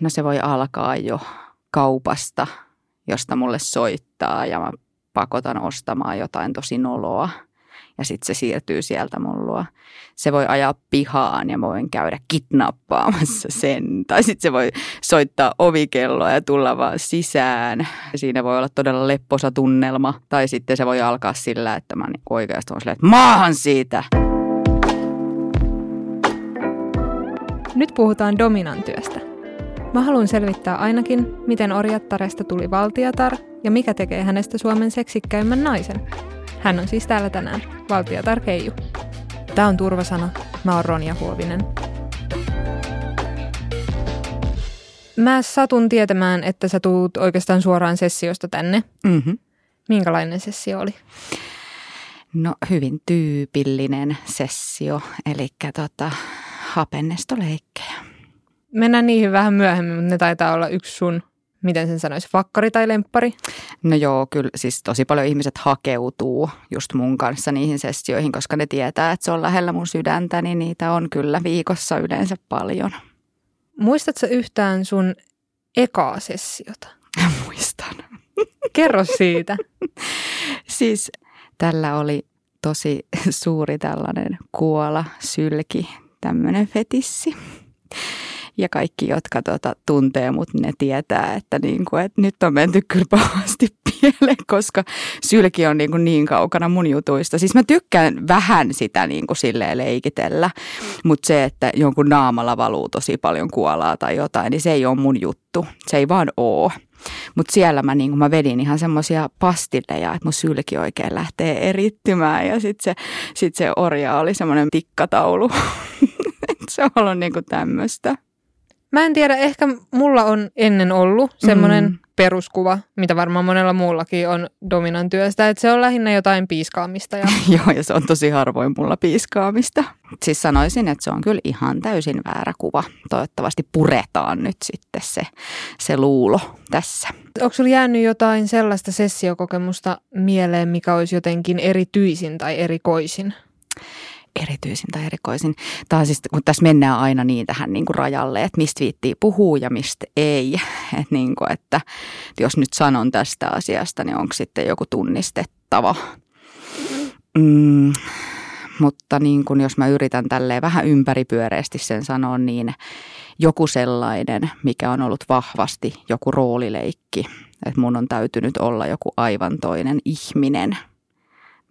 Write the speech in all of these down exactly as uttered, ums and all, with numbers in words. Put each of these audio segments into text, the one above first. No se voi alkaa jo kaupasta, josta mulle soittaa ja mä pakotan ostamaan jotain tosi noloa. Ja sitten se siirtyy sieltä mun luo. Se voi ajaa pihaan ja mä voin käydä kidnappaamassa sen. Tai sitten se voi soittaa ovikelloa ja tulla vaan sisään. Siinä voi olla todella lepposa tunnelma. Tai sitten se voi alkaa sillä, että mä niin oikeasti on silleen, että maahan siitä! Nyt puhutaan dominan työstä. Mä haluan selvittää ainakin, miten orjattaresta tuli valtiatar ja mikä tekee hänestä Suomen seksikkäimmän naisen. Hän on siis täällä tänään, Valtiatar Keiju. Tää on Turvasana. Mä oon Ronja Huovinen. Mä satun tietämään, että sä tuut oikeastaan suoraan sessiosta tänne. Mm-hmm. Minkälainen sessio oli? No hyvin tyypillinen sessio, eli tota, hapennestoleikkejä. Mennään niihin vähän myöhemmin, mutta ne taitaa olla yksi sun... Miten sen sanoisi, vakkari tai lemppari? No joo, kyllä siis tosi paljon ihmiset hakeutuu just mun kanssa niihin sessioihin, koska ne tietää, että se on lähellä mun sydäntä, niin niitä on kyllä viikossa yleensä paljon. Muistatko yhtään sun ekaa sessiota? Muistan. Kerro siitä. Siis tällä oli tosi suuri tällainen kuola, sylki, tämmöinen fetissi. Ja kaikki, jotka tuota, tuntee mut, ne tietää, että, niinku, että nyt on menty kyllä pahasti pieleen, koska sylki on niinku niin kaukana mun jutuista. Siis mä tykkään vähän sitä niinku silleen leikitellä, mutta se, että jonkun naamalla valuu tosi paljon kuolaa tai jotain, niin se ei ole mun juttu. Se ei vaan oo. Mutta siellä mä, niinku, mä vedin ihan semmoisia pastilleja, että mun sylki oikein lähtee erittymään ja sit se, sit se orja oli semmoinen tikkataulu. Se on ollut niinku tämmöistä. Mä en tiedä, ehkä mulla on ennen ollut semmoinen mm. peruskuva, mitä varmaan monella muullakin on dominan työstä, että se on lähinnä jotain piiskaamista. Ja... Joo, ja se on tosi harvoin mulla piiskaamista. Siis sanoisin, että se on kyllä ihan täysin väärä kuva. Toivottavasti puretaan nyt sitten se, se luulo tässä. Onko sulla jäänyt jotain sellaista sessiokokemusta mieleen, mikä olisi jotenkin erityisin tai erikoisin? Erityisin tai erikoisin. Tämä on siis, kun tässä mennään aina niin tähän niin kuin rajalle, että mistä viittii puhuu ja mistä ei. Että, niin kuin, että jos nyt sanon tästä asiasta, niin onko sitten joku tunnistettava. Mm, mutta niin kuin, jos mä yritän tälleen vähän ympäripyöreästi sen sanoa, niin joku sellainen, mikä on ollut vahvasti joku roolileikki. Että mun on täytynyt olla joku aivan toinen ihminen.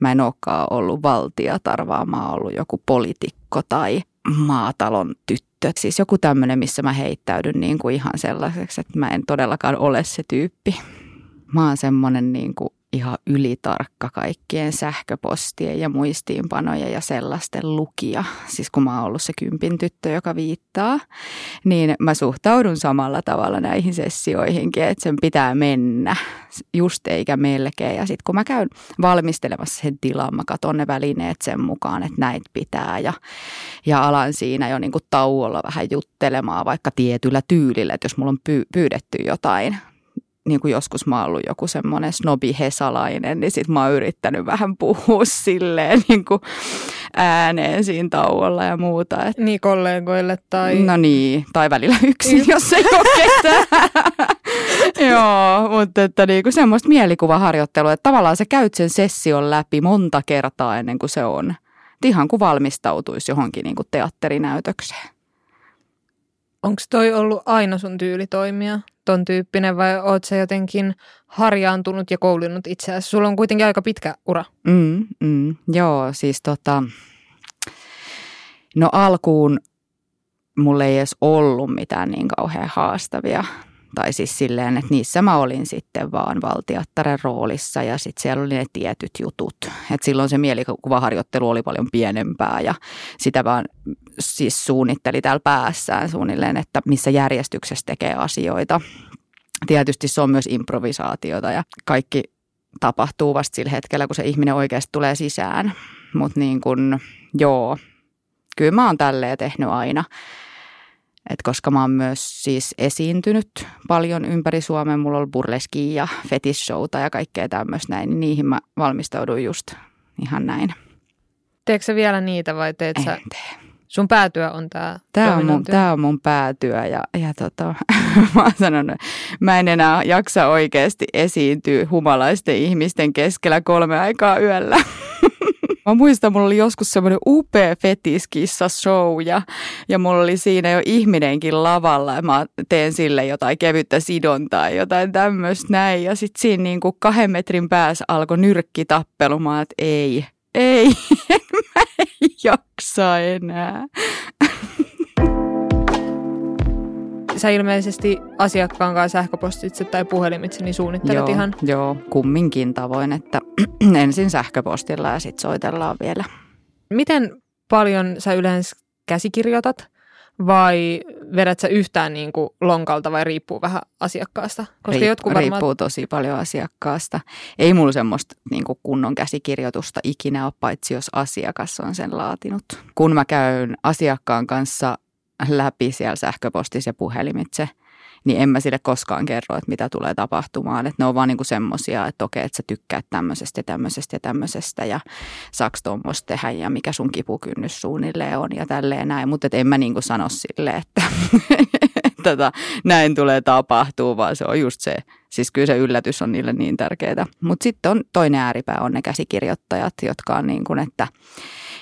Mä en olekaan ollut valtiatar, vaan mä oon ollut joku poliitikko tai maatalon tyttö. Siis joku tämmöinen, missä mä heittäydyn niin kuin ihan sellaiseksi, että mä en todellakaan ole se tyyppi. Mä oon semmoinen niin kuin ihan ylitarkka kaikkien sähköpostien ja muistiinpanojen ja sellaisten lukija. Siis kun mä oon ollut se kympin tyttö, joka viittaa, niin mä suhtaudun samalla tavalla näihin sessioihinkin, että sen pitää mennä just eikä melkein. Ja sitten kun mä käyn valmistelemassa sen tilan, mä katson ne välineet sen mukaan, että näitä pitää ja, ja alan siinä jo niinku tauolla vähän juttelemaan vaikka tietyllä tyylillä, että jos mulla on pyydetty jotain. Niin kuin joskus mä oon ollut joku semmoinen snobi-hesalainen, niin sit mä oon yrittänyt vähän puhua silleen niin kuin ääneen siinä tauolla ja muuta. Et... Niin kollegoille tai... No niin, tai välillä yksin, jos ei ole ketään. Joo, mutta että niin kuin semmoista mielikuvaharjoittelua, että tavallaan sä käyt sen session läpi monta kertaa ennen kuin se on. Et ihan kuin valmistautuisi johonkin niin kuin teatterinäytökseen. Onko toi ollut aina sun tyyli toimia? Ton tyyppinen vai oot sä jotenkin harjaantunut ja koulinut itseäsi? Sulla on kuitenkin aika pitkä ura. Mm, mm, joo, siis tota, no alkuun mulla ei edes ollut mitään niin kauhean haastavia. Tai siis silleen, että niissä mä olin sitten vaan valtiattaren roolissa ja sitten siellä oli ne tietyt jutut. Et silloin se mielikuvaharjoittelu oli paljon pienempää ja sitä vaan siis suunnitteli täällä päässään suunnilleen, että missä järjestyksessä tekee asioita. Tietysti se on myös improvisaatiota ja kaikki tapahtuu vasta sillä hetkellä, kun se ihminen oikeasti tulee sisään. Mutta niin kun, joo, kyllä mä oon tälleen tehnyt aina. Et koska mä oon myös siis esiintynyt paljon ympäri Suomea, mulla on burleskia ja fetish-showta ja kaikkea tämmöistä näin, niin niihin mä valmistauduin just ihan näin. Teetkö sä vielä niitä vai teet en sä? En tee. Sun päätyö on tää? Tää on mun, tää on mun päätyö ja, ja tota, mä oon sanonut, mä en enää jaksa oikeasti esiintyä humalaisten ihmisten keskellä kolme aikaa yöllä. Mä muistan, mulla oli joskus semmoinen upea fetiskissa-show ja, ja mulla oli siinä jo ihminenkin lavalla ja mä teen sille jotain kevyttä sidontaa, jotain tämmöistä näin. Ja sit siinä niin kuin kahden metrin päässä alkoi nyrkkitappelu, mä että ei, ei, mä en jaksa enää. Sä ilmeisesti asiakkaan kanssa sähköpostitse tai puhelimitse niin suunnittelet joo, ihan? Joo, kumminkin tavoin, että ensin sähköpostilla ja sitten soitellaan vielä. Miten paljon sä yleensä käsikirjoitat vai vedät sä yhtään niin kuin lonkalta vai riippuu vähän asiakkaasta? Koska Riip, jotkut varmaan... Riippuu tosi paljon asiakkaasta. Ei mulla semmoista niin kuin kunnon käsikirjoitusta ikinä ole, paitsi jos asiakas on sen laatinut. Kun mä käyn asiakkaan kanssa läpi siellä sähköpostissa ja puhelimitse, niin en mä sille koskaan kerro, että mitä tulee tapahtumaan. Että ne on vaan niinku semmosia, että okei, että sä tykkäät tämmöisestä ja tämmöisestä ja tämmöisestä ja saaks tommoista tehdä ja mikä sun kipukynnys suunnilleen on ja tälleen näin. Mutta en mä niinku sano silleen, että tota, näin tulee tapahtua, vaan se on just se. Siis kyllä se yllätys on niille niin tärkeää. Mutta sitten on toinen ääripää on ne käsikirjoittajat, jotka on niin kuin, että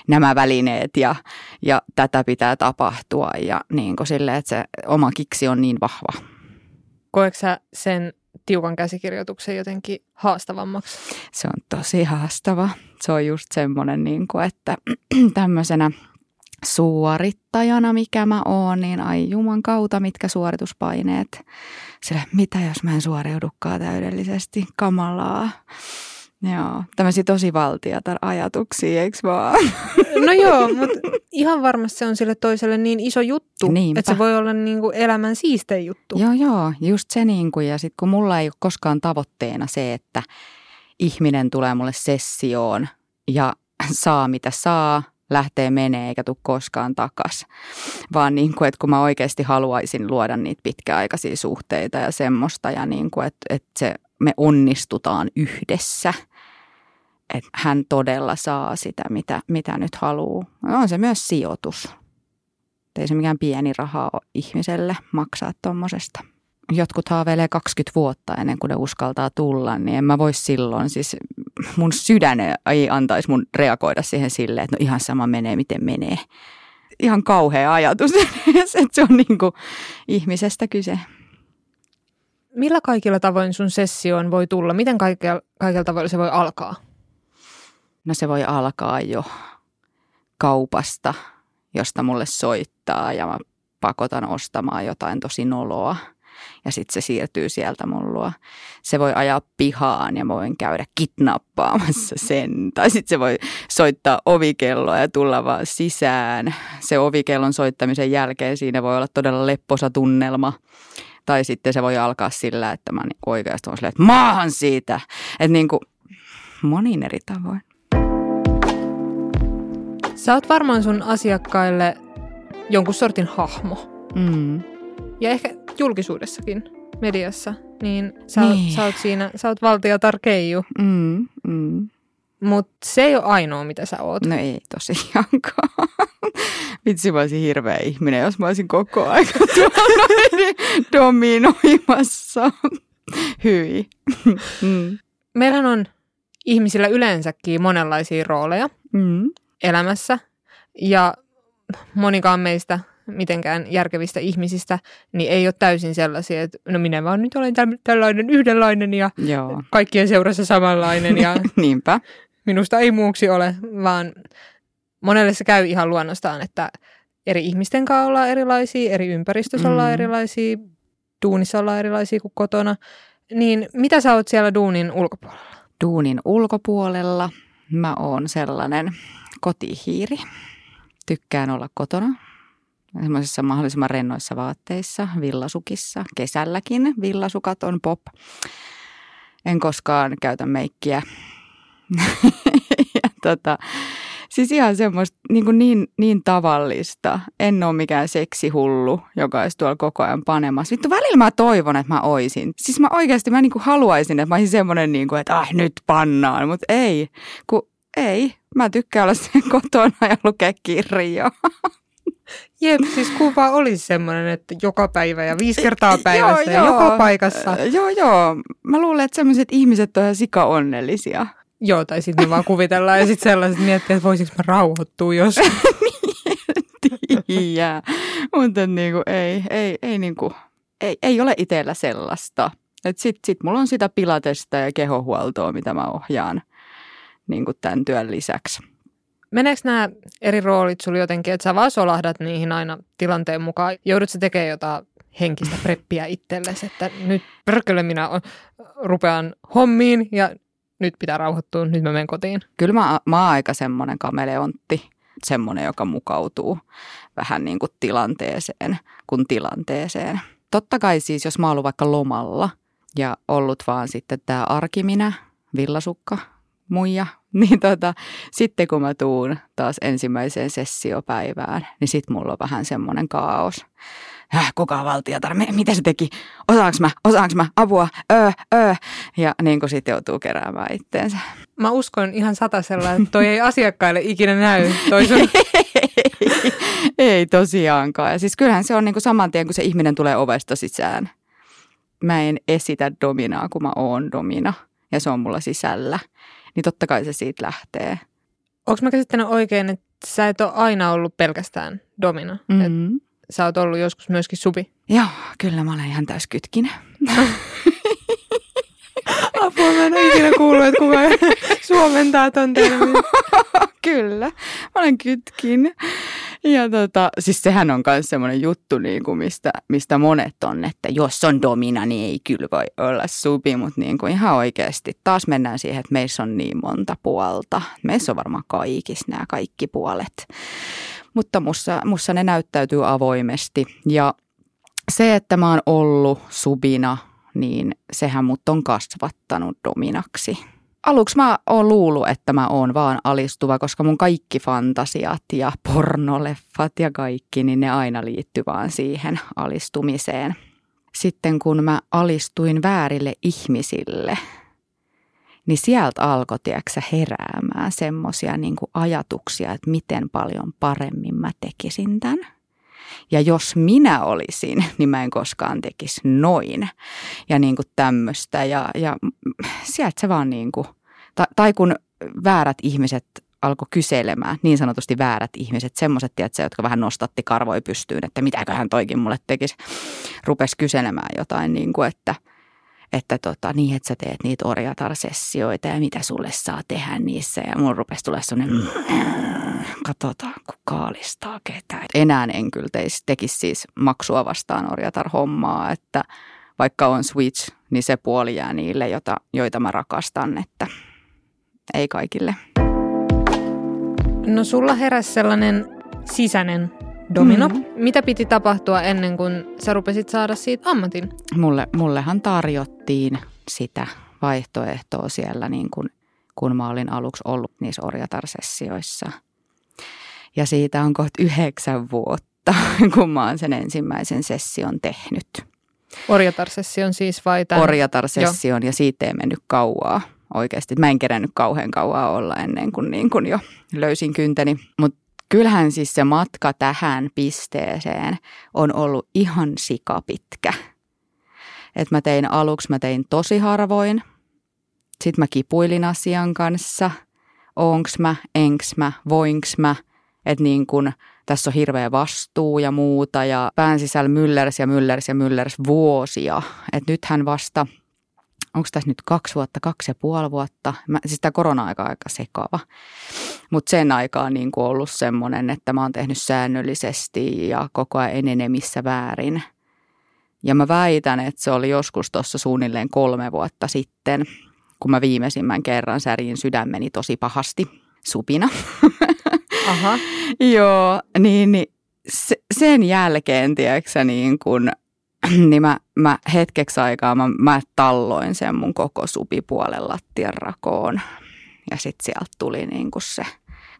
nämä välineet ja, ja tätä pitää tapahtua ja niin kuin silleen, että se oma kiksi on niin vahva. Koetko sä sen tiukan käsikirjoituksen jotenkin haastavammaksi? Se on tosi haastava. Se on just semmoinen, niin kuin, että tämmöisenä suorittajana, mikä mä oon, niin ai juman kautta, mitkä suorituspaineet. Sillä mitä jos mä en suoriudukaan täydellisesti? Kamalaa. Joo, tämmöisiä tosi valtiatar-ajatuksia, eikö vaan? No joo, mutta ihan varmasti se on sille toiselle niin iso juttu, niinpä, että se voi olla niinku elämän siistein juttu. Joo, joo, just se niinku. Ja sitten kun mulla ei ole koskaan tavoitteena se, että ihminen tulee mulle sessioon ja saa mitä saa, lähtee menee eikä tule koskaan takaisin. Vaan niin kuin, että kun mä oikeasti haluaisin luoda niitä pitkäaikaisia suhteita ja semmoista ja niin kuin, että, että se... me onnistutaan yhdessä, että hän todella saa sitä, mitä, mitä nyt haluaa. No on se myös sijoitus. Ei se mikään pieni raha ole ihmiselle maksaa tuommoisesta. Jotkut haaveilee kaksikymmentä vuotta ennen kuin ne uskaltaa tulla, niin en mä voi silloin, siis mun sydän ei antaisi mun reagoida siihen silleen, että no ihan sama menee, miten menee. Ihan kauhea ajatus, että se on niin kuin ihmisestä kyse. Millä kaikilla tavoin sun sessioon voi tulla? Miten kaikilla, kaikilla tavoilla se voi alkaa? No se voi alkaa jo kaupasta, josta mulle soittaa ja mä pakotan ostamaan jotain tosi noloa. Ja sitten se siirtyy sieltä mun luo. Se voi ajaa pihaan ja mä voin käydä kidnappaamassa sen. Tai sitten se voi soittaa ovikelloa ja tulla vaan sisään. Se ovikellon soittamisen jälkeen siinä voi olla todella lepposa tunnelma. Tai sitten se voi alkaa sillä, että mä niin oikeasti olen silleen, että maahan siitä. Että niin kuin monin eri tavoin. Sä oot varmaan sun asiakkaille jonkun sortin hahmo. Mm. Ja ehkä julkisuudessakin, mediassa. Niin sä, niin. Oot, sä oot siinä, sä oot Valtiatar Keiju. Mm, mm. Mutta se ei ole ainoa, mitä sä oot. No ei tosiaankaan. Vitsi, mä olisin hirveä ihminen, jos mä olisin koko ajan tuolla dominoimassa. Hyi. Mm. Meillähän on ihmisillä yleensäkin monenlaisia rooleja mm. elämässä. Ja monikaan meistä, mitenkään järkevistä ihmisistä, niin ei ole täysin sellaisia, että no minä vaan nyt olen tällainen yhdenlainen ja joo, kaikkien seurassa samanlainen. Ja niinpä. Minusta ei muuksi ole, vaan... Monelle se käy ihan luonnostaan, että eri ihmisten kanssa ollaan erilaisia, eri ympäristössä ollaan mm. erilaisia, duunissa ollaan erilaisia kuin kotona. Niin mitä sä oot siellä duunin ulkopuolella? Duunin ulkopuolella mä oon sellainen kotihiiri. Tykkään olla kotona, semmoisissa mahdollisimman rennoissa vaatteissa, villasukissa, kesälläkin villasukat on pop. En koskaan käytä meikkiä. Ja tota... Siis ihan semmoista niin, niin, niin tavallista. En ole mikään seksihullu, joka olisi tuolla koko ajan panemassa. Vittu, välillä mä toivon, että mä oisin. Siis mä oikeasti mä niin kuin haluaisin, että mä olisin semmoinen, niin kuin, että ah, nyt pannaan. Mutta ei, kun ei. Mä tykkään olla sen kotona ja lukea kirjoa. Jep, siis kuva olisi semmoinen, että joka päivä ja viisi kertaa päivässä joo, ja joo. joka paikassa. Äh, joo, joo. Mä luulen, että sellaiset ihmiset on ihan sikaonnellisia. Joo, tai sitten me vaan kuvitellaan ja sitten sellaiset miettii, että voisinko mä rauhoittua jos. En tiedä, mutta niinku, ei, ei, ei, niinku, ei, ei ole itsellä sellaista. Että sitten sit mulla on sitä pilatesta ja kehohuoltoa, mitä mä ohjaan niinku tämän työn lisäksi. Meneekö nämä eri roolit sulla jotenkin, että sä vaan solahdat niihin aina tilanteen mukaan? Joudutko sä tekemään jotain henkistä preppiä itsellesi, että nyt pörkölö minä on, rupean hommiin ja nyt pitää rauhoittua, nyt mä menen kotiin? Kyllä mä, mä oon aika semmoinen kameleontti, semmoinen, joka mukautuu vähän niin kuin tilanteeseen kuin tilanteeseen. Totta kai siis, jos mä oon ollut vaikka lomalla ja ollut vaan sitten tää arkiminä, villasukka, muija, niin tota, sitten kun mä tuun taas ensimmäiseen sessiopäivään, niin sit mulla on vähän semmoinen kaos. Häh, kuka on Valtiatar? Mitä se teki? Osaanko mä? Osaanko mä? Apua? Öö, öö. Ja niin kuin sit joutuu keräämään itteensä. Mä uskon ihan satasella, että toi ei asiakkaille ikinä näy. Toi sun... ei, ei tosiaankaan. Ja siis kyllähän se on niin kuin saman tien, kun se ihminen tulee ovesta sisään. Mä en esitä dominaa, kun mä oon domina. Ja se on mulla sisällä. Niin totta kai se siitä lähtee. Onko mä käsittänyt oikein, että sä et ole aina ollut pelkästään domina? Mm-hmm. Et sä oot ollut joskus myöskin subi? Joo, kyllä mä olen ihan täyskytkinä. Apua, mä en ole ikinä kuullut, että kun mä suomentaa ton termin. Kyllä, mä olen kytkin. Ja tota, siis sehän on myös semmoinen juttu, niin kuin mistä, mistä monet on, että jos on domina, niin ei kyllä voi olla subi, mutta niin kuin ihan oikeasti. Taas mennään siihen, että meissä on niin monta puolta. Meissä on varmaan kaikissa nämä kaikki puolet. Mutta mussa, mussa ne näyttäytyy avoimesti. Ja se, että mä oon ollut subina, niin sehän mut on kasvattanut dominaksi. Aluksi mä oon luullut, että mä oon vaan alistuva, koska mun kaikki fantasiat ja pornoleffat ja kaikki, niin ne aina liittyy vaan siihen alistumiseen. Sitten kun mä alistuin väärille ihmisille, niin sieltä alkoi, tiedätkö, heräämään semmoisia niin kuin ajatuksia, että miten paljon paremmin mä tekisin tämän. Ja jos minä olisin, niin mä en koskaan tekisi noin. Ja niin kuin tämmöistä. Ja, ja sieltä se vaan niin kuin, tai, tai kun väärät ihmiset alkoi kyselemään, niin sanotusti väärät ihmiset, semmoiset, tiedätkö, jotka vähän nostatti karvoja pystyyn, että mitäköhän toikin mulle tekisi, rupesi kyselemään jotain, niin kuin, että... että tota, niin, että sä teet niitä orjatarsessioita ja mitä sulle saa tehdä niissä. Ja mun rupesi tulla semmoinen, mmm, katsotaan, kun kaalistaa ketään. Enää en kyllä teisi, tekisi siis maksua vastaan orjatarhommaa, että vaikka on switch, niin se puoli jää niille, jota, joita mä rakastan, että ei kaikille. No sulla heräsi sellainen sisäinen domino. Mm-hmm. Mitä piti tapahtua ennen kuin sä rupesit saada siitä ammatin? Mulle, mullehan tarjottiin sitä vaihtoehtoa siellä, niin kun, kun mä olin aluksi ollut niissä orjatarsessioissa. Ja siitä on kohta yhdeksän vuotta, kun mä oon sen ensimmäisen session tehnyt. Orjatarsession siis vai tämän? Orjatarsession jo. Ja siitä ei mennyt kauaa oikeasti. Mä en kerännyt kauhean kauaa olla ennen kuin, niin kuin jo löysin kynteni, mutta kyllähän siis se matka tähän pisteeseen on ollut ihan sikapitkä. Et mä tein aluksi, mä tein tosi harvoin. Sitten mä kipuilin asian kanssa. Onks mä, enks mä, voinks mä. Että niin kun tässä on hirveä vastuu ja muuta. Ja pään sisällä myllers ja myllers ja myllers vuosia. Että nythän vasta... Onko tässä nyt kaksi vuotta, kaksi ja puoli vuotta? Mä, siis tämä korona-aika on aika sekava. Mutta sen aikaa on niin ollut semmoinen, että mä oon tehnyt säännöllisesti ja koko ajan enenemissä väärin. Ja mä väitän, että se oli joskus tuossa suunnilleen kolme vuotta sitten, kun mä viimeisimmän kerran särin sydämeni tosi pahasti supina. Aha. Joo, niin, niin se, sen jälkeen, tiedätkö niin kuin... Niin mä, mä hetkeksi aikaa mä, mä talloin sen mun koko subipuolen lattian rakoon. Ja sit sieltä tuli niinku se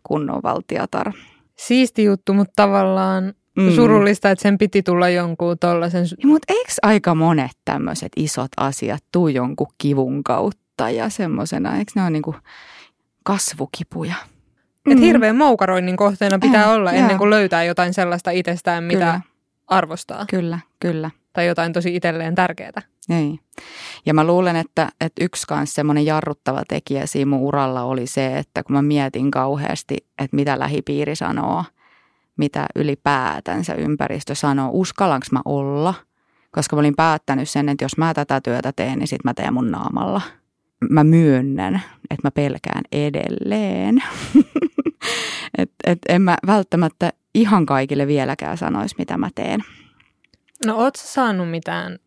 kunnon Valtiatar. Siisti juttu, mutta tavallaan mm. surullista, että sen piti tulla jonkun tollasen. Mutta eikö aika monet tämmöiset isot asiat tuu jonkun kivun kautta ja semmosena? Eikö ne ole niinku kasvukipuja? Mm. Että hirveän moukaroinnin kohteena pitää äh, olla ennen kuin löytää jotain sellaista itsestään, mitä kyllä. arvostaa. Kyllä, kyllä. Tai jotain tosi itselleen tärkeää. Ei. Ja mä luulen, että, että yksi kanssa semmoinen jarruttava tekijä siinä mun uralla oli se, että kun mä mietin kauheasti, että mitä lähipiiri sanoo, mitä ylipäätänsä ympäristö sanoo, uskallanko mä olla, koska mä olin päättänyt sen, että jos mä tätä työtä teen, niin sit mä teen mun naamalla. Mä myönnän, että mä pelkään edelleen. et, et en mä välttämättä ihan kaikille vieläkään sanoisi, mitä mä teen. No oot sä saanut mitään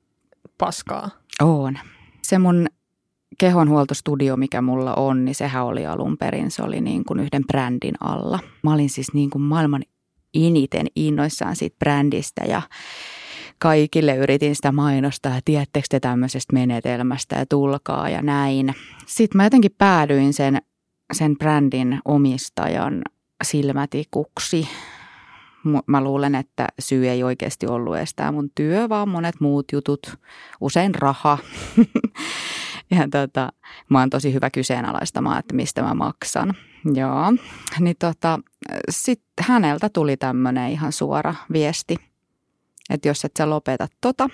paskaa? Oon. Se mun kehonhuoltostudio, mikä mulla on, niin sehän oli alun perin. Se oli niin kuin yhden brändin alla. Mä olin siis niin kuin maailman eniten innoissaan siitä brändistä ja kaikille yritin sitä mainostaa, että tiedättekö te tämmöisestä menetelmästä ja tulkaa ja näin. Sitten mä jotenkin päädyin sen, sen brändin omistajan silmätikuksi. Mä luulen, että syy ei oikeasti ollut edes tämä mun työ, vaan monet muut jutut, usein raha. ja tota, mä oon tosi hyvä kyseenalaistamaan, että mistä mä maksan. Joo, niin tota, sitten häneltä tuli tämmöinen ihan suora viesti. Että jos et sä lopeta tota,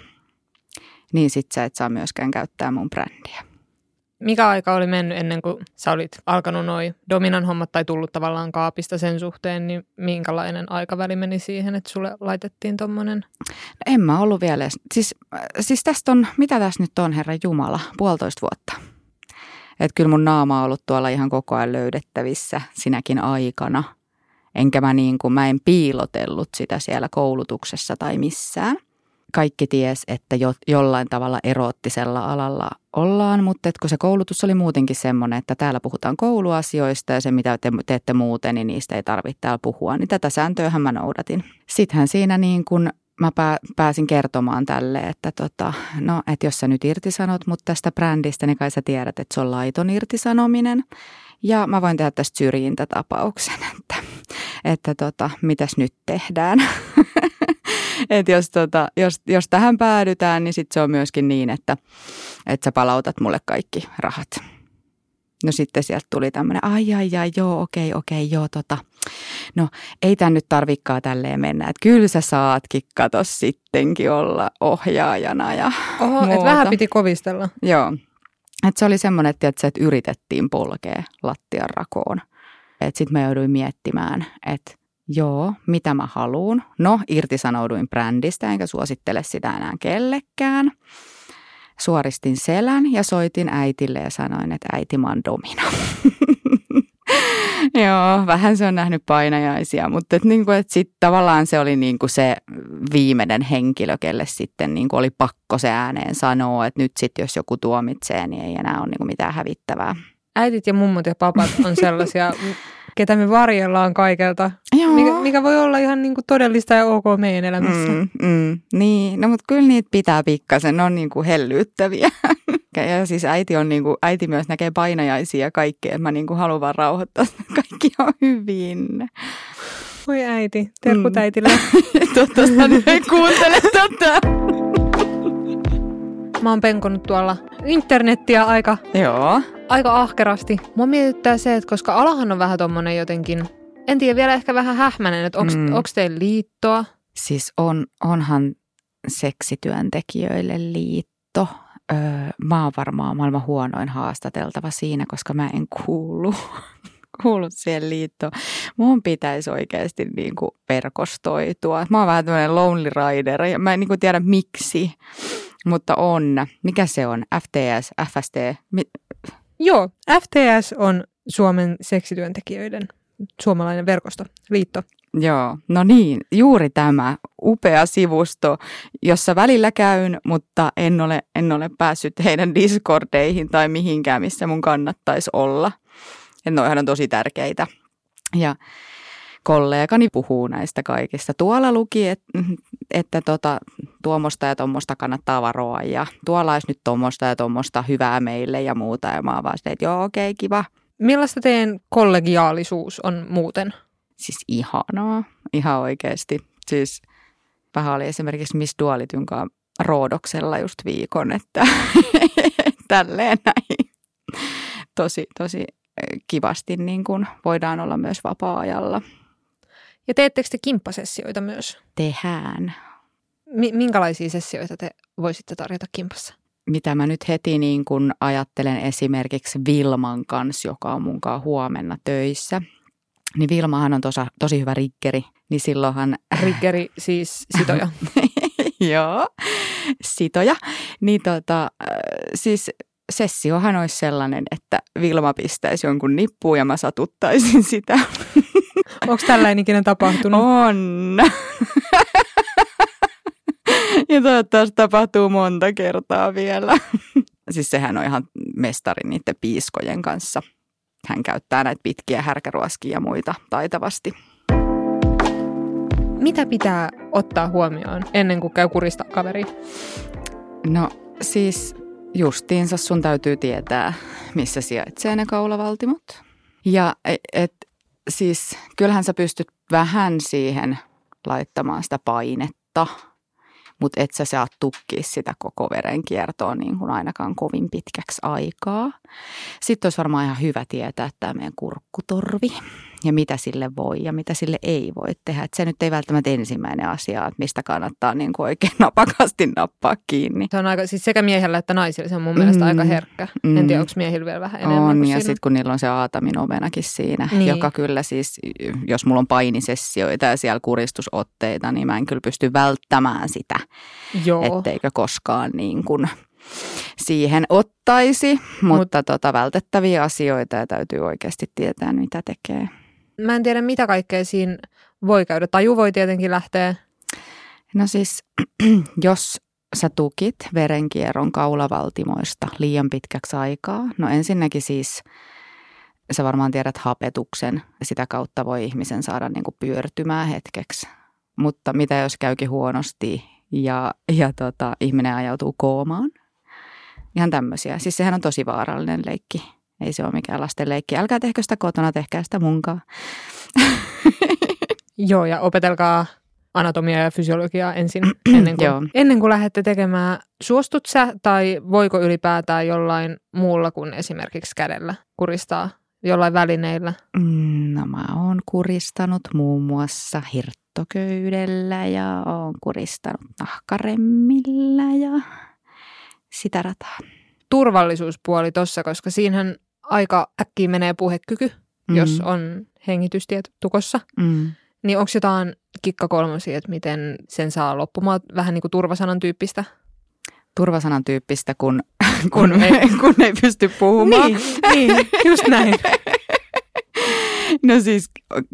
niin sit sä et saa myöskään käyttää mun brändiä. Mikä aika oli mennyt ennen kuin sä olit alkanut noi Dominan hommat tai tullut tavallaan kaapista sen suhteen, niin minkälainen aikaväli meni siihen, että sulle laitettiin tommonen? No en mä ollut vielä. Siis, siis tästä on, mitä tässä nyt on, Herra Jumala, puolitoista vuotta. Että kyllä mun naama on ollut tuolla ihan koko ajan löydettävissä sinäkin aikana. Enkä mä niin kuin, mä en piilotellut sitä siellä koulutuksessa tai missään. Kaikki ties, että jo, jollain tavalla eroottisella alalla ollaan, mutta kun se koulutus oli muutenkin semmoinen, että täällä puhutaan kouluasioista ja se mitä te teette muuten, niin niistä ei tarvitse täällä puhua. Niin tätä sääntöähän mä noudatin. Sittenhän siinä niin kuin mä pääsin kertomaan tälle, että tota, no, et jos sä nyt irtisanot mut tästä brändistä, niin kai sä tiedät, että se on laiton irtisanominen. Ja mä voin tehdä tästä syrjintätapauksen, että, että tota, mitäs nyt tehdään. että jos, tota, jos, jos tähän päädytään, niin sitten se on myöskin niin, että, että sä palautat mulle kaikki rahat. No sitten sieltä tuli tämmöinen, ai ai ai, joo, okei, okei, joo, tota. No ei tää nyt tarvikaan tälleen mennä, että kyllä sä saatkin kato sittenkin olla ohjaajana ja Oho, muuta. Et vähän piti kovistella. Joo. Että se oli semmoinen, että, että yritettiin polkea lattian rakoon. Että sitten mä jouduin miettimään, että joo, mitä mä haluun. No, irtisanouduin brändistä, enkä suosittele sitä enää kellekään. Suoristin selän ja soitin äitille ja sanoin, että äiti, mä oon Domina. Joo, vähän se on nähnyt painajaisia, mutta et niinku, et sit tavallaan se oli niinku se viimeinen henkilö, kelle sitten niinku oli pakko se ääneen sanoa, että nyt sitten jos joku tuomitsee, niin ei enää ole niinku mitään hävittävää. Äitit ja mummut ja papat on sellaisia, ketä me varjellaan kaikelta, mikä, mikä voi olla ihan niinku todellista ja ok meidän elämässä. Mm, mm, niin, no mutta kyllä niitä pitää pikkasen, ne on niinku hellyyttäviä. Ja siis äiti, on niinku, äiti myös näkee painajaisia ja kaikkea, että mä niinku haluan vaan rauhoittaa, että kaikki on hyvin. Voi äiti, terkut mm. äitille. Toivottavasti hän ei kuuntele tätä. Mä oon penkonut tuolla internettiä aika, Joo. aika ahkerasti. Mua mietittää se, että koska alahan on vähän tommonen jotenkin, en tiedä vielä ehkä vähän hähmänen, että onks, mm. onks teillä liittoa? Siis on, onhan seksityöntekijöille liitto. Öö, mä oon varmaan maailman huonoin haastateltava siinä, koska mä en kuulu, kuulu siihen liittoon. Mun pitäisi oikeasti niin kuin verkostoitua. Mä oon vähän tämmöinen lonely rider ja mä en niin kuin tiedä miksi, mutta on. Mikä se on? F T S, F S T? Mi- Joo, F T S on Suomen seksityöntekijöiden suomalainen verkosto, liitto. Joo, no niin, juuri tämä upea sivusto, jossa välillä käyn, mutta en ole, en ole päässyt heidän Discordeihin tai mihinkään, missä mun kannattaisi olla. Ja noihän on tosi tärkeitä. Ja kollegani puhuu näistä kaikista. Tuolla luki, et, että tota, tuommoista ja tuommoista kannattaa varoa ja tuolla olisi nyt tuommoista ja tuommoista hyvää meille ja muuta. Ja mä oon vaan sitä, että joo, okei, kiva. Millaista teidän kollegiaalisuus on muuten? Siis ihanaa, ihan oikeasti. Siis vähän oli esimerkiksi Miss Dualityn kanssa Roodoksella just viikon, että tälleen näin. Tosi, tosi kivasti niin kuin voidaan olla myös vapaa-ajalla. Ja teettekö te kimppasessioita myös? Tehään. M- minkälaisia sessioita te voisitte tarjota kimpassa? Mitä mä nyt heti niin kun ajattelen esimerkiksi Vilman kanssa, joka on munkaan huomenna töissä. Niin Vilmahan on tosa, tosi hyvä rikkeri, niin silloinhan... Rikkeri siis sitoja. Joo, sitoja. Niin tota, siis sessiohan olisi sellainen, että Vilma pistäisi jonkun nippuun ja mä satuttaisin sitä. Onko tällainen ikinä tapahtunut? On. Ja toivottavasti tapahtuu monta kertaa vielä. Siis sehän on ihan mestari niiden piiskojen kanssa. Hän käyttää näitä pitkiä härkäruoskia ja muita taitavasti. Mitä pitää ottaa huomioon ennen kuin käy kuristaa kaveri? No siis justiinsa sun täytyy tietää, missä sijaitsee ne kaulavaltimot. Ja et, siis kyllähän sä pystyt vähän siihen laittamaan sitä painetta, mutta et sä saa tukkia sitä koko verenkiertoa niin kuin ainakaan kovin pitkäksi aikaa. Sitten olisi varmaan ihan hyvä tietää tämä meidän kurkkutorvi ja mitä sille voi ja mitä sille ei voi tehdä. Et se nyt ei välttämättä ensimmäinen asia, että mistä kannattaa niin kuin oikein napakasti nappaa kiinni. Se on aika, siis sekä miehellä että naisilla, se on mun mielestä mm. aika herkkä. En mm. tiedä, onko miehillä vielä vähän enemmän on, kuin ja sitten kun niillä on se aatamin omenakin siinä, niin. Joka kyllä siis, jos mulla on painisessioita ja siellä kuristusotteita, niin mä en kyllä pysty välttämään sitä. Joo. Etteikö koskaan niin kuin siihen ottaisi, mutta Mut, tota, vältettäviä asioita ja täytyy oikeasti tietää, mitä tekee. Mä en tiedä, mitä kaikkea siinä voi käydä. Taju voi tietenkin lähteä. No siis, jos sä tukit verenkierron kaulavaltimoista liian pitkäksi aikaa, no ensinnäkin siis... Sä varmaan tiedät hapetuksen, sitä kautta voi ihmisen saada niin kuin pyörtymään hetkeksi. Mutta mitä jos käykin huonosti ja, ja tota, ihminen ajautuu koomaan? Ihan tämmöisiä. Siis sehän on tosi vaarallinen leikki. Ei se ole mikään lasten leikki. Älkää tehkö sitä kotona, tehkää sitä munkaan. Joo, ja opetelkaa anatomiaa ja fysiologiaa ensin, ennen kuin, ennen kuin lähdette tekemään. Suostut sä tai voiko ylipäätään jollain muulla kuin esimerkiksi kädellä kuristaa jollain välineillä? Mm, no mä oon kuristanut muun muassa hirttä. Köydellä ja olen kuristanut nahkaremmillä ja sitä rataa. Turvallisuuspuoli tuossa, koska siinähän aika äkkiä menee puhekyky, mm. jos on hengitystiet tukossa. Mm. Niin onko jotain kikkakolmosia, että miten sen saa loppumaan? Vähän niin kuin turvasanan tyyppistä. Turvasanan tyyppistä, kun, kun, kun, ei, kun ei pysty puhumaan. Niin, niin just näin. No siis,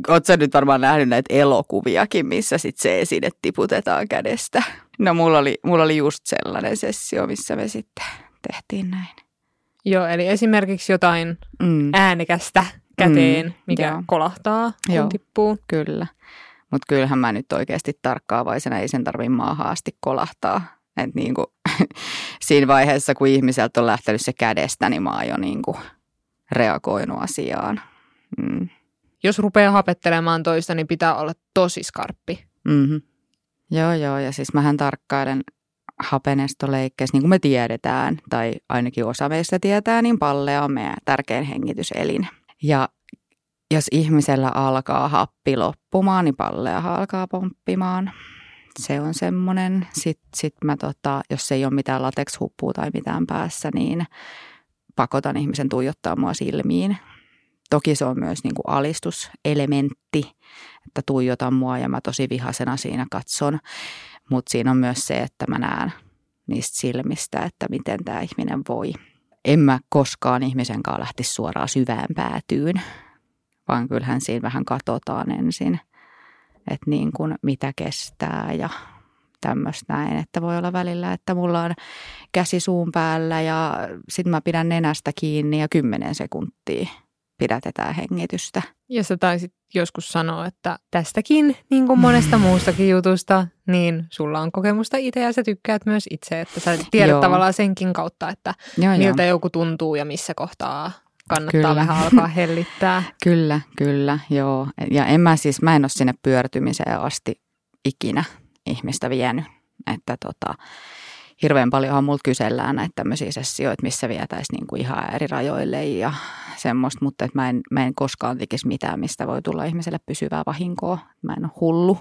oot sä nyt varmaan nähnyt näitä elokuviakin, missä sitten se esine tiputetaan kädestä. No mulla oli, mulla oli just sellainen sessio, missä me sitten tehtiin näin. Joo, eli esimerkiksi jotain mm. äänekästä käteen, mm, mikä joo. kolahtaa, kun joo, tippuu. Kyllä, mutta kyllähän mä nyt oikeasti tarkkaavaisena ei sen tarvitse maahan asti kolahtaa. Että niinku, siinä vaiheessa, kun ihmiseltä on lähtenyt se kädestä, niin mä oon jo niinku reagoinut asiaan. Mm. Jos rupeaa hapettelemaan toista, niin pitää olla tosi skarppi. Mm-hmm. Joo, joo. Ja siis mähän tarkkailen hapenestoleikkeissä, niin kuin me tiedetään, tai ainakin osa meistä tietää, niin pallea on meidän tärkein hengityselin. Ja jos ihmisellä alkaa happi loppumaan, niin pallea alkaa pomppimaan. Se on semmoinen. Sitten sit mä, tota, jos ei ole mitään latex-huppua tai mitään päässä, niin pakotan ihmisen tuijottaa mua silmiin. Toki se on myös niin kuin alistuselementti, että tuijotan mua ja mä tosi vihasena siinä katson. Mutta siinä on myös se, että mä näen niistä silmistä, että miten tämä ihminen voi. En mä koskaan ihmisen kanssa lähtisi suoraan syvään päätyyn, vaan kyllähän siinä vähän katsotaan ensin, että niin kuin mitä kestää ja tämmöistä näin. Että voi olla välillä, että mulla on käsi suun päällä ja sitten mä pidän nenästä kiinni ja kymmenen sekuntia. Pidätetään hengitystä. Ja sä taisit joskus sanoa, että tästäkin, niin kuin monesta muustakin jutusta, niin sulla on kokemusta itse ja sä tykkäät myös itse, että sä tiedät joo. tavallaan senkin kautta, että joo, miltä joo. joku tuntuu ja missä kohtaa kannattaa kyllä. vähän alkaa hellittää. Kyllä, kyllä, joo. Ja en mä siis, mä en ole sinne pyörtymiseen asti ikinä ihmistä vienyt, että tota... Hirveän paljonhan multa kysellään näitä tämmöisiä sessioita, missä vietäisiin niin kuin ihan eri rajoille ja semmoista, mutta että mä, en, mä en koskaan tekisi mitään, mistä voi tulla ihmiselle pysyvää vahinkoa. Mä en ole hullu.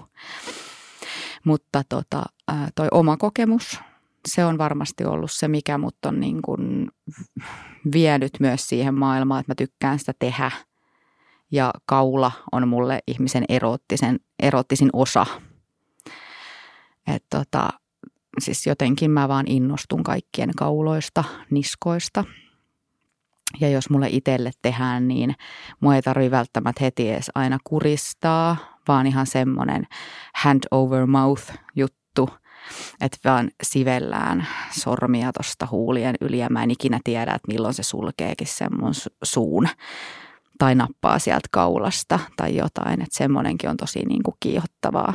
Mutta tota, toi oma kokemus, se on varmasti ollut se, mikä mut on niin kuin vienyt myös siihen maailmaan, että mä tykkään sitä tehdä. Ja kaula on mulle ihmisen eroottisen, eroottisin osa. Et tota, siis jotenkin mä vaan innostun kaikkien kauloista, niskoista. Ja jos mulle itselle tehdään, niin mua ei tarvitse välttämättä heti edes aina kuristaa, vaan ihan semmoinen hand over mouth juttu, että vaan sivellään sormia tuosta huulien yli ja mä en ikinä tiedä, että milloin se sulkeekin sen mun suun tai nappaa sieltä kaulasta tai jotain, että semmoinenkin on tosi niin kuin kiihottavaa.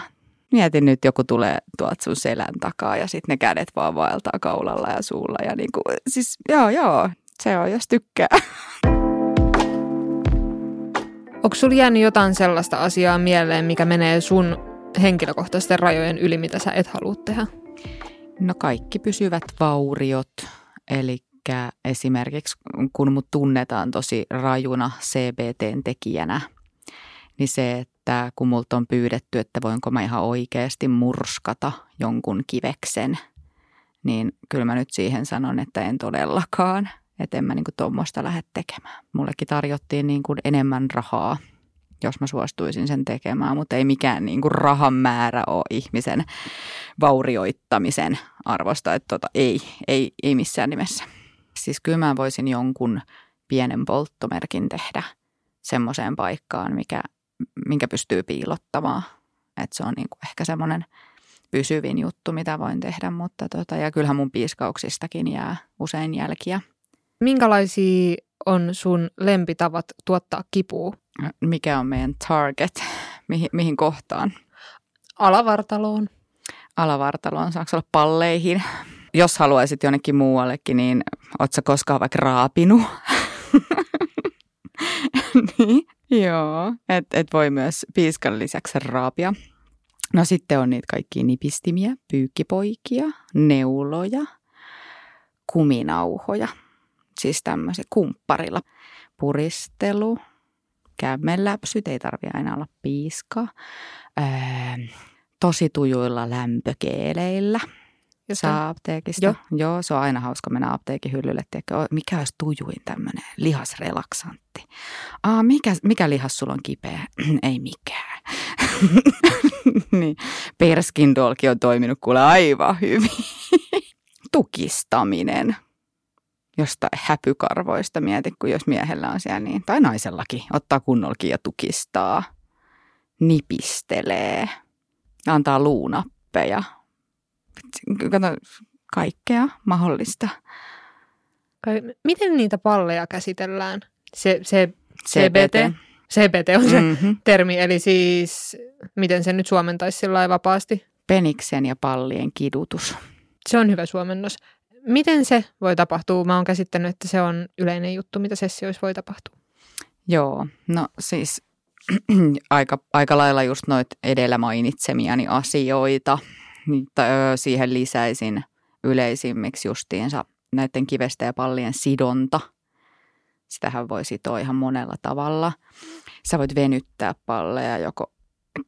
Mietin nyt, joku tulee tuolta sun selän takaa ja sitten ne kädet vaan vaeltaa kaulalla ja suulla ja niin kuin, siis joo joo. Se on, jos tykkää. Onko sulla jäänyt jotain sellaista asiaa mieleen, mikä menee sun henkilökohtaisten rajojen yli, mitä sä et halua tehdä? No kaikki pysyvät vauriot. Eli esimerkiksi kun mut tunnetaan tosi rajuna C B T:n tekijänä, niin se, että kun multa on pyydetty, että voinko mä ihan oikeasti murskata jonkun kiveksen, niin kyllä mä nyt siihen sanon, että en todellakaan. Että en mä niin kuin tuommoista lähde tekemään. Mullekin tarjottiin niin kuin enemmän rahaa, jos mä suostuisin sen tekemään, mutta ei mikään niin kuin rahan määrä ole ihmisen vaurioittamisen arvosta. Että tota, ei, ei, ei missään nimessä. Siis kyllä mä voisin jonkun pienen polttomerkin tehdä semmoiseen paikkaan, mikä, minkä pystyy piilottamaan. Että se on niin kuin ehkä semmoinen pysyvin juttu, mitä voin tehdä, mutta tota, ja kyllähän mun piiskauksistakin jää usein jälkiä. Minkälaisia on sun lempitavat tuottaa kipua? Mikä on meidän target? Mihin, mihin kohtaan? Alavartaloon. Alavartaloon. Saanko olla palleihin? Jos haluaisit jonnekin muuallekin, niin oot sä koskaan vaikka raapinut? Niin, joo. Että et voi myös piiskan lisäksi raapia. No sitten on niitä kaikkia nipistimiä, pyykkipoikia, neuloja, kuminauhoja. Siis tämmöisiä kumpparilla. Puristelu, kämmenläpsyt, ei tarvitse aina olla piiska. Öö, tosi tujuilla lämpökeeleillä. Saa apteekista. Joo. Joo, se on aina hauska mennä apteekin hyllylle. Tiedätkö, mikä olisi tujuin tämmöinen lihasrelaksantti? Aa, mikä, mikä lihas sulla on kipeä? Ei mikään. Niin. Perskindolki on toiminut kuule aivan hyvin. Tukistaminen. Josta häpykarvoista mieti, kun jos miehellä on siellä niin, tai naisellakin, ottaa kunnollakin ja tukistaa, nipistelee, antaa luunappeja, kaikkea mahdollista. Miten niitä palleja käsitellään? Se, se, C B T. C B T on se mm-hmm. termi, eli siis miten se nyt suomentaisi sillä lailla vapaasti? Peniksen ja pallien kidutus. Se on hyvä suomennos. Miten se voi tapahtua? Mä oon käsittänyt, että se on yleinen juttu, mitä sessioissa voi tapahtua. Joo, no siis aika, aika lailla just noita edellä mainitsemiani asioita. Siihen lisäisin yleisimmiksi justiinsa näiden kivestä ja pallien sidonta. Sitähän voi sitoa ihan monella tavalla. Sä voit venyttää palleja joko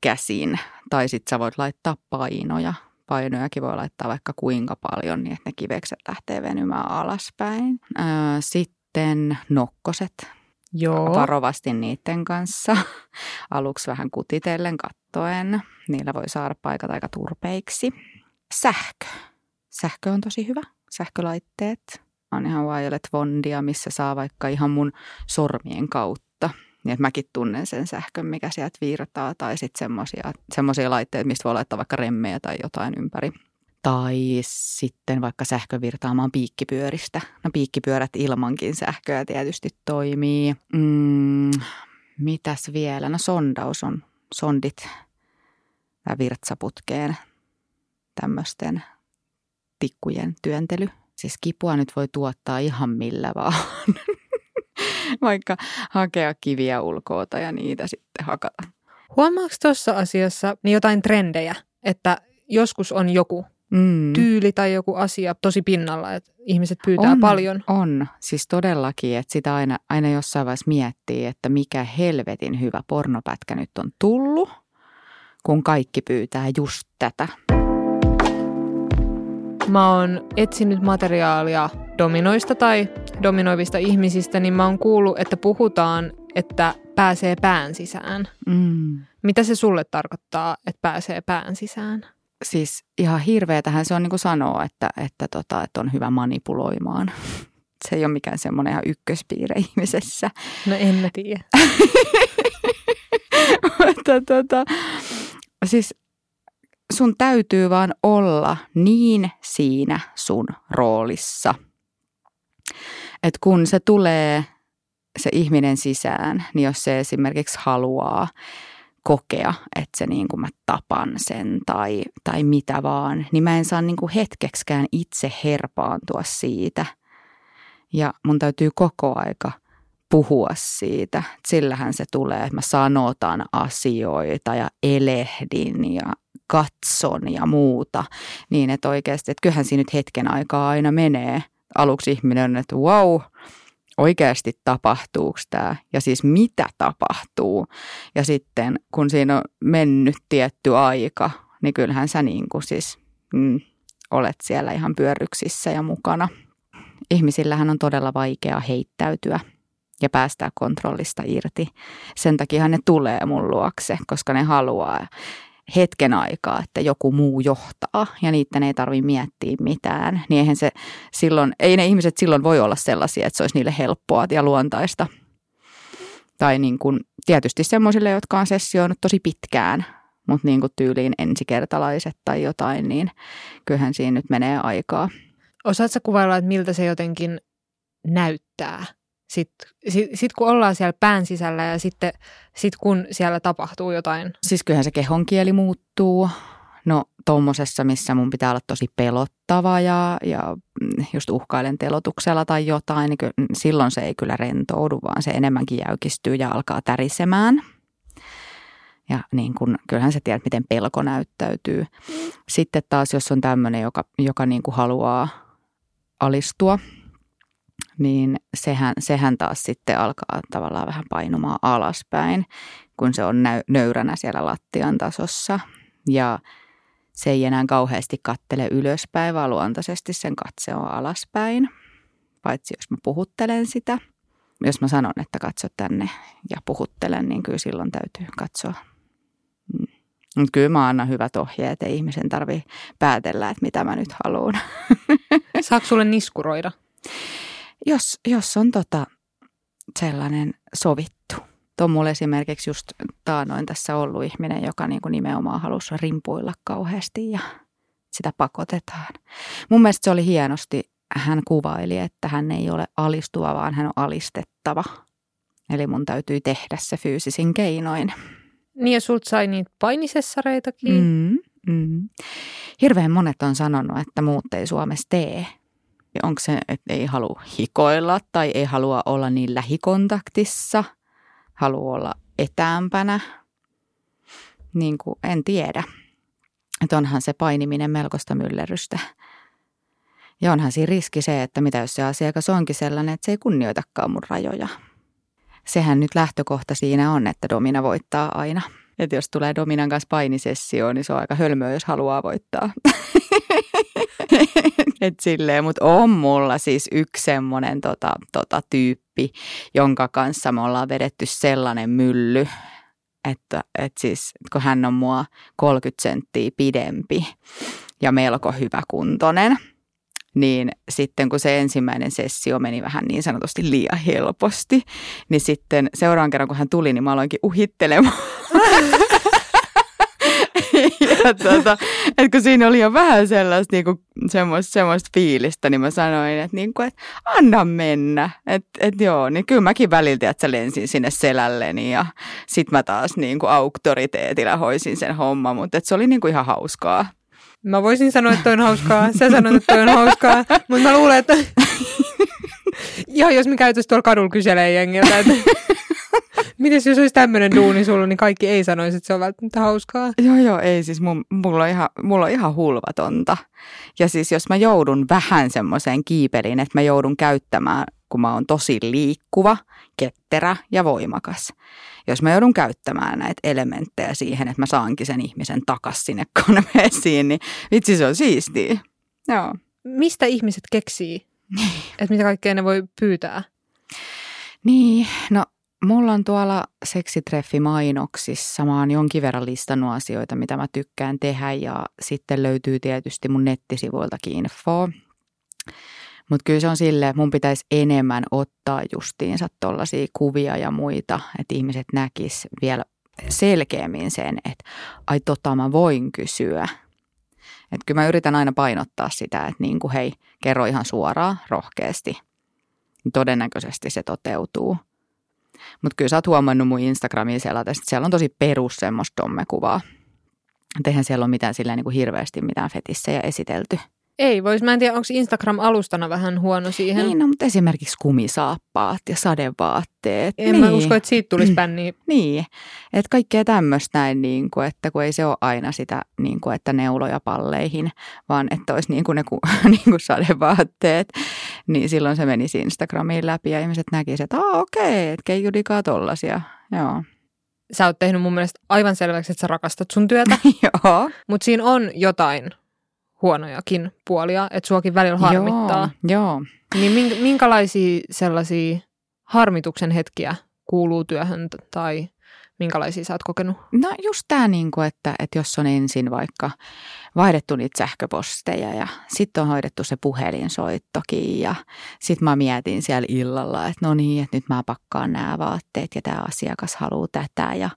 käsin tai sit sä voit laittaa painoja. Painojakin voi laittaa vaikka kuinka paljon, niin että ne kivekset lähtee venymään alaspäin. Sitten nokkoset. Joo. Varovasti niiden kanssa. Aluksi vähän kutitellen, kattoen. Niillä voi saada paikat aika turpeiksi. Sähkö. Sähkö on tosi hyvä. Sähkölaitteet. On ihan Violet Vondia, missä saa vaikka ihan mun sormien kautta. Niin, että mäkin tunnen sen sähkön, mikä sieltä virtaa, tai sitten semmoisia laitteita, mistä voi laittaa vaikka remmejä tai jotain ympäri. Tai sitten vaikka sähkö virtaamaan piikkipyöristä. No piikkipyörät ilmankin sähköä tietysti toimii. Mm, mitäs vielä? No sondaus on, sondit tai virtsaputkeen tämmöisten tikkujen työntely. Siis kipua nyt voi tuottaa ihan millä vaan. Vaikka hakea kiviä ulkoota ja niitä sitten hakata. Huomaatko tuossa asiassa jotain trendejä, että joskus on joku mm. tyyli tai joku asia tosi pinnalla, että ihmiset pyytää on, paljon. On, siis todellakin, että sitä aina, aina jossain vaiheessa miettii, että mikä helvetin hyvä pornopätkä nyt on tullut, kun kaikki pyytää just tätä. Mä oon etsinyt materiaalia dominoista tai dominoivista ihmisistä, niin mä oon kuullut, että puhutaan, että pääsee pään sisään. Mm. Mitä se sulle tarkoittaa, että pääsee pään sisään? Siis ihan hirveätähän se on niin kuin sanoa, että, että, tota, että on hyvä manipuloimaan. Se ei ole mikään semmoinen ihan ykköspiirre ihmisessä. No en mä tiedä. Mutta tota, siis sun täytyy vaan olla niin siinä sun roolissa, että kun se tulee se ihminen sisään, niin jos se esimerkiksi haluaa kokea, että se niin kuin mä tapan sen tai, tai mitä vaan, niin mä en saa niin kuin hetkeksikään itse herpaantua siitä. Ja mun täytyy koko aika puhua siitä. Sillähän se tulee, että mä sanotan asioita ja elehdin ja katson ja muuta. Niin, että oikeasti, että kyllähän siinä nyt hetken aikaa aina menee. Aluksi ihminen on, että wow, oikeasti tapahtuuko tämä ja siis mitä tapahtuu. Ja sitten kun siinä on mennyt tietty aika, niin kyllähän sä niin kuin siis mm, olet siellä ihan pyörryksissä ja mukana. Ihmisillähän on todella vaikea heittäytyä ja päästää kontrollista irti. Sen takia ne tulee mun luokse, koska ne haluaa hetken aikaa, että joku muu johtaa ja niiden ei tarvitse miettiä mitään. Niin eihän se silloin, ei ne ihmiset silloin voi olla sellaisia, että se olisi niille helppoa ja luontaista. Tai niin kuin, tietysti semmoisille, jotka on sessioinut tosi pitkään, mutta niin kuin tyyliin ensikertalaiset tai jotain, niin kyllähän siinä nyt menee aikaa. Osaatko sä kuvailla, että miltä se jotenkin näyttää? Sitten sit, sit kun ollaan siellä pään sisällä ja sitten sit kun siellä tapahtuu jotain. Siis kyllähän se kehonkieli muuttuu. No tommosessa, missä mun pitää olla tosi pelottava ja, ja just uhkailen telotuksella tai jotain, niin ky, silloin se ei kyllä rentoudu, vaan se enemmänkin jäykistyy ja alkaa tärisemään. Ja niin kun, kyllähän sä tiedät, miten pelko näyttäytyy. Sitten taas, jos on tämmöinen, joka, joka niin kun haluaa alistua, niin sehän, sehän taas sitten alkaa tavallaan vähän painumaan alaspäin, kun se on nöyränä siellä lattian tasossa. Ja se ei enää kauheasti kattele ylöspäin, vaan luontaisesti sen katse on alaspäin, paitsi jos mä puhuttelen sitä. Jos mä sanon, että katso tänne ja puhuttelen, niin kyllä silloin täytyy katsoa. Mutta kyllä mä annan hyvät ohjeet, ei ihmisen tarvitse päätellä, että mitä mä nyt haluan. Saako sulle niskuroida? Jos, jos on tota sellainen sovittu. Tuo on mulla esimerkiksi just taanoin tässä ollut ihminen, joka niinku nimenomaan halusi rimpuilla kauheasti ja sitä pakotetaan. Mun mielestä se oli hienosti, hän kuvaili, että hän ei ole alistuva, vaan hän on alistettava. Eli mun täytyy tehdä se fyysisin keinoin. Niin ja sulta sai niitä painisessareitakin. Mm, mm. Hirveän monet on sanonut, että muut ei Suomessa tee. Onko se, että ei halua hikoilla tai ei halua olla niin lähikontaktissa, haluaa olla etäämpänä, niin kuin en tiedä. Että onhan se painiminen melkoista myllerrystä. Ja onhan siinä riski se, että mitä jos se asiakas onkin sellainen, että se ei kunnioitakaan mun rajoja. Sehän nyt lähtökohta siinä on, että domina voittaa aina. Että jos tulee dominan kanssa painisessioon, niin se on aika hölmöä, jos haluaa voittaa. Että silleen, mutta on mulla siis yksi semmoinen tota, tota tyyppi, jonka kanssa me ollaan vedetty sellainen mylly, että et siis, et kun hän on mua kolmekymmentä senttiä pidempi ja melko hyväkuntoinen, niin sitten kun se ensimmäinen sessio meni vähän niin sanotusti liian helposti, niin sitten seuraavan kerran kun hän tuli, niin mä aloinkin uhittelemaan. Ja tuota, että kun siinä oli jo vähän sellaista, niin kuin, semmoista, semmoista fiilistä, niin mä sanoin, että, niin kuin, että anna mennä. Että et joo, niin kyllä mäkin väliltä, että sä lensin sinne selälleni ja sit mä taas niin kuin auktoriteetillä hoisin sen homman, mutta se oli niin kuin ihan hauskaa. Mä voisin sanoa, että toi on hauskaa, sä sanoit, että toi on hauskaa, mutta mä luulen, että ihan jos me käytäisiin tuolla kadulla kyselee jengiltä, että Mites jos olisi tämmöinen duuni sulla, niin kaikki ei sanoisi, että se on välttämättä hauskaa. Joo, joo, ei siis. Mun, mulla, on ihan, mulla on ihan hulvatonta. Ja siis jos mä joudun vähän semmoiseen kiipeliin, että mä joudun käyttämään, kun mä oon tosi liikkuva, ketterä ja voimakas. Jos mä joudun käyttämään näitä elementtejä siihen, että mä saankin sen ihmisen takas sinne konveesiin, niin vitsi se on siistiä. Joo. Mistä ihmiset keksii? Että mitä kaikkea ne voi pyytää? Niin, no mulla on tuolla seksitreffimainoksissa, mä oon jonkin verran listannut asioita, mitä mä tykkään tehdä ja sitten löytyy tietysti mun nettisivuiltakin infoa. Mutta kyllä se on silleen, että mun pitäisi enemmän ottaa justiinsa tuollaisia kuvia ja muita, että ihmiset näkis vielä selkeämmin sen, että ai tota mä voin kysyä. Että kyllä mä yritän aina painottaa sitä, että niin kuin hei, kerro ihan suoraan, rohkeasti. Todennäköisesti se toteutuu. Mutta kyllä sä oot huomannut mun Instagramiin selatessa, että siellä on tosi perus semmoista dommekuvaa. Eihän siellä ole mitään silleen niin kuin hirveästi mitään fetissejä esitelty. Ei vois. Mä en tiedä, onko Instagram alustana vähän huono siihen. Niin, no, mutta esimerkiksi kumisaappaat ja sadevaatteet. En niin. Mä usko, että siitä tulisi bänniä. Niin, että kaikkea tämmöistä näin, niin kuin, että kun ei se ole aina sitä, niin kuin, että neuloja palleihin, vaan että olisi niin kuin ne niin kuin sadevaatteet. Niin silloin se menisi Instagramiin läpi ja ihmiset näkisivät, että aah okei, että keijudikaa tollaisia. Joo. Sä oot tehnyt mun mielestä aivan selväksi, että sä rakastat sun työtä. Joo. Mutta siinä on jotain huonojakin puolia, että suakin välillä harmittaa. Joo, joo. Niin minkälaisia sellaisia harmituksen hetkiä kuuluu työhön tai minkälaisia sä oot kokenut? No just tää niinku, että, että jos on ensin vaikka vaihdettu niitä sähköposteja ja sitten on hoidettu se puhelinsoittokin ja sitten mä mietin siellä illalla, että no niin, että nyt mä pakkaan nämä vaatteet ja tämä asiakas haluaa tätä ja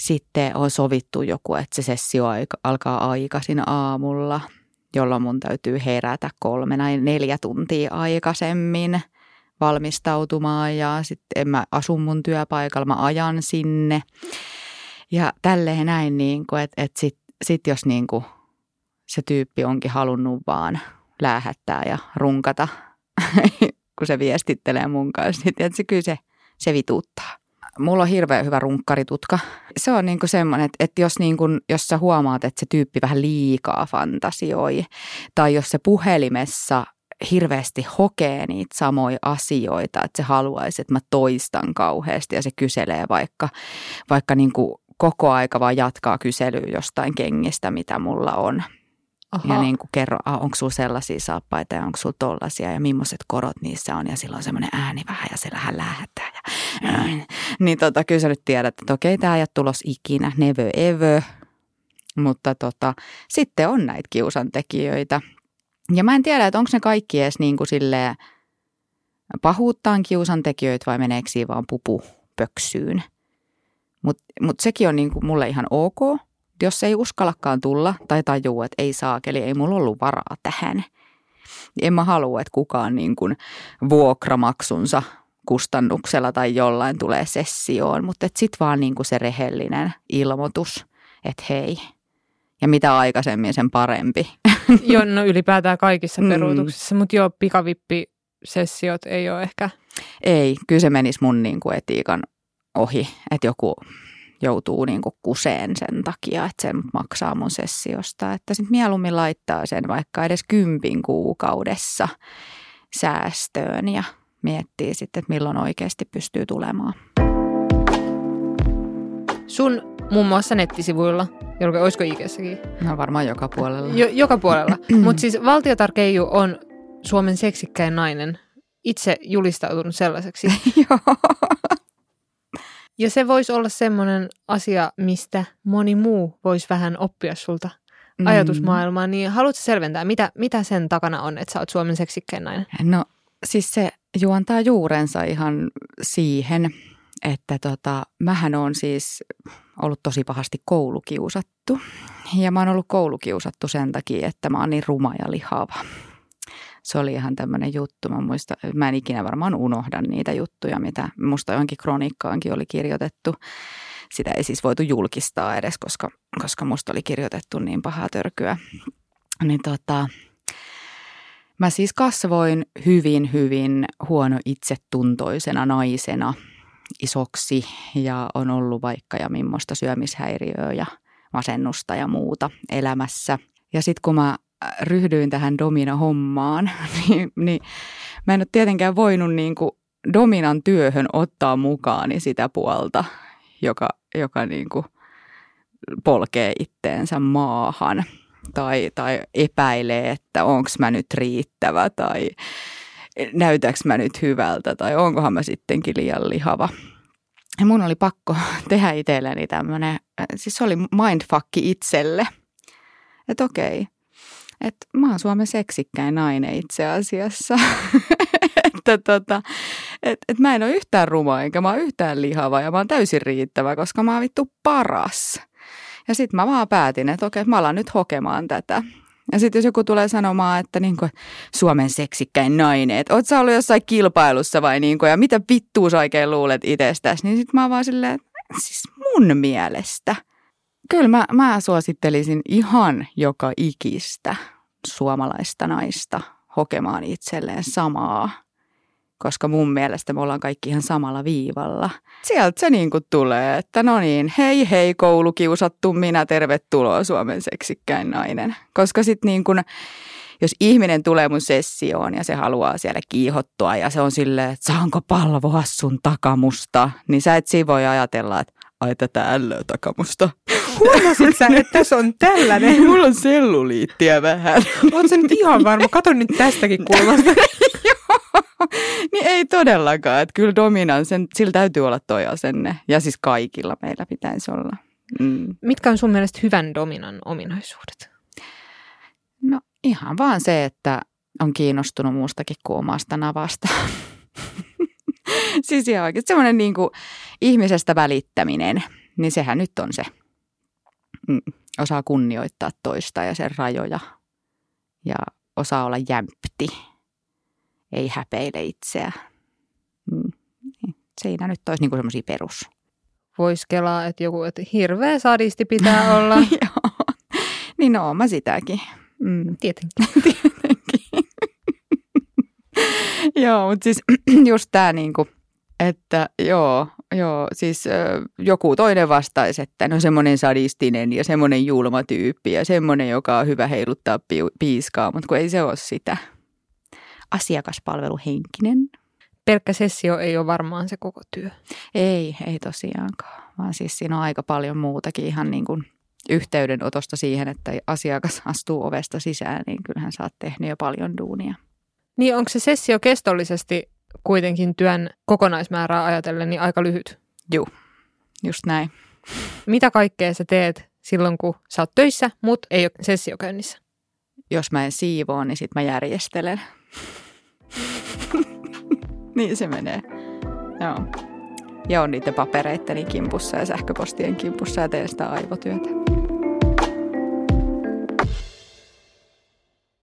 sitten on sovittu joku, että se sessio alkaa aikaisin aamulla, jolloin mun täytyy herätä kolme tai neljä tuntia aikaisemmin valmistautumaan ja sitten mä asun mun työpaikalla, mä ajan sinne ja tälleen näin, niin kuin, että, että sitten sit jos niin kuin se tyyppi onkin halunnut vaan läähättää ja runkata, kun se viestittelee mun kanssa, niin että kyllä se, se vituuttaa. Mulla on hirveän hyvä runkkaritutka. Se on niinku semmoinen, että, että jos, niinku, jos sä huomaat, että se tyyppi vähän liikaa fantasioi tai jos se puhelimessa hirveästi hokee niitä samoja asioita, että se haluaisi, että mä toistan kauheasti ja se kyselee vaikka, vaikka niinku koko aika vaan jatkaa kyselyä jostain kengistä, mitä mulla on. Aha. Ja niin kuin kerro, onko sulla sellaisia saappaita ja onko sulla tollaisia ja millaiset korot niissä on ja silloin semmoinen ääni vähän ja se vähän lähettää. Ja, äh. Niin tota, kyllä sä nyt tiedät, että okei, tämä ei ole tulos ikinä, never ever, mutta tota, sitten on näitä kiusantekijöitä. Ja mä en tiedä, että onko ne kaikki edes niin kuin silleen pahuuttaan kiusantekijöitä vai meneekö siinä vaan pupupöksyyn. Mutta mut sekin on niin kuin mulle ihan ok. Jos ei uskallakaan tulla tai tajua, että ei saakeli, ei mulla ollut varaa tähän. En mä halua, että kukaan niin kuin vuokramaksunsa kustannuksella tai jollain tulee sessioon, mutta sitten vaan niin kuin se rehellinen ilmoitus, että hei. Ja mitä aikaisemmin, sen parempi. Joo, no ylipäätään kaikissa peruutuksissa, mm. mutta joo, pikavippisessiot ei ole ehkä. Ei, kyllä se menisi mun niin kuin etiikan ohi, että joku joutuu niin kuin kuseen sen takia, että sen maksaa mun sessiosta. Että sitten mieluummin laittaa sen vaikka edes kympin kuukaudessa säästöön ja miettii sitten, että milloin oikeasti pystyy tulemaan. Sun muun muassa nettisivuilla, jolloin olisiko I G:ssäkin? No varmaan joka puolella. Jo, joka puolella. Mutta siis Valtiatar Keiju on Suomen seksikkäin nainen, itse julistautunut sellaiseksi. Joo. Ja se voisi olla semmoinen asia, mistä moni muu voisi vähän oppia sulta ajatusmaailmaa. Niin haluatko selventää, mitä, mitä sen takana on, että sä oot Suomen seksikkäin nainen? No siis se juontaa juurensa ihan siihen, että tota, mähän on siis ollut tosi pahasti koulukiusattu. Ja mä oon ollut koulukiusattu sen takia, että mä oon niin ruma ja lihava. Se oli ihan tämmöinen juttu. Mä, muistan, mä en ikinä varmaan unohda niitä juttuja, mitä musta johonkin kroniikkaankin oli kirjoitettu. Sitä ei siis voitu julkistaa edes, koska, koska musta oli kirjoitettu niin pahaa törkyä. Niin tota, mä siis kasvoin hyvin, hyvin huono itsetuntoisena naisena isoksi ja on ollut vaikka ja millaista syömishäiriöä ja masennusta ja muuta elämässä. Ja sitten kun mä ryhdyin tähän domino-hommaan, niin, niin mä en ole tietenkään voinut niin kuin dominan työhön ottaa mukaani sitä puolta, joka, joka niin kuin polkee itteensä maahan tai, tai epäilee, että onko mä nyt riittävä tai näytäkö mä nyt hyvältä tai onkohan mä sittenkin liian lihava. Ja mun oli pakko tehdä itselleni tämmöinen, siis se oli mindfucki itselle, että okei, että mä oon Suomen seksikkäin nainen itse asiassa, että tota, et, et mä en ole yhtään ruma enkä mä oon yhtään lihava ja mä oon täysin riittävä, koska mä oon vittu paras. Ja sit mä vaan päätin, että okei, mä alan nyt hokemaan tätä. Ja sitten jos joku tulee sanomaan, että niinku, Suomen seksikkäin nainen, että oot sä ollut jossain kilpailussa vai niinku, ja mitä vittua sä oikein luulet itsestäsi, niin sit mä oon vaan silleen, siis mun mielestä. Kyllä mä, mä suosittelisin ihan joka ikistä suomalaista naista hokemaan itselleen samaa, koska mun mielestä me ollaan kaikki ihan samalla viivalla. Sieltä se niin kuin tulee, että no niin, hei hei koulukiusattu minä, tervetuloa Suomen seksikkäin nainen. Koska sitten niin kuin, jos ihminen tulee mun sessioon ja se haluaa siellä kiihottua ja se on silleen, että saanko palvoa sun takamusta, niin sä et siinä voi ajatella, että ai tätä ällöä takamusta. Huomasit sä, että tässä on tällainen? Mulla on selluliittiä vähän. Oot sä nyt ihan varma? Kato nyt tästäkin kulmasta. Niin ei todellakaan, että kyllä dominansen, sillä täytyy olla toi asenne. Ja siis kaikilla meillä pitäisi olla. Mm. Mitkä on sun mielestä hyvän dominan ominaisuudet? No ihan vaan se, että on kiinnostunut muustakin kuin omasta navasta. Siis ihan oikein, semmoinen niin kuin ihmisestä välittäminen, niin sehän nyt on se. Mm. Osaa kunnioittaa toista ja sen rajoja ja osaa olla jämpti. Ei häpeile itseä. Siinä nyt olisi niin kuin semmoisia perus. Vois kelaa, että joku, että hirveä sadisti pitää olla. Joo, niin oon mä sitäkin. Mm. Tietenkin. Tietenkin. Joo, mutta siis just tää niinku, että joo, joo, siis joku toinen vastaisi, että no semmoinen sadistinen ja semmoinen julma tyyppi ja semmoinen, joka on hyvä heiluttaa piiskaa, mutta kun ei se ole sitä. Asiakaspalveluhenkinen. Pelkkä sessio ei ole varmaan se koko työ. Ei, ei tosiaankaan, vaan siis siinä on aika paljon muutakin ihan niin kuin yhteydenotosta siihen, että asiakas astuu ovesta sisään, niin kyllähän sä oot tehnyt jo paljon duunia. Niin onko se sessio kestollisesti kuitenkin työn kokonaismäärää ajatellen niin aika lyhyt? Juu, just näin. Mitä kaikkea sä teet silloin, kun sä oot töissä, mutta ei ole sessio käynnissä? Jos mä en siivoo, niin sit mä järjestelen. Niin se menee. Joo. Ja on niiden papereitteni kimpussa ja sähköpostien kimpussa ja teen sitä aivotyötä.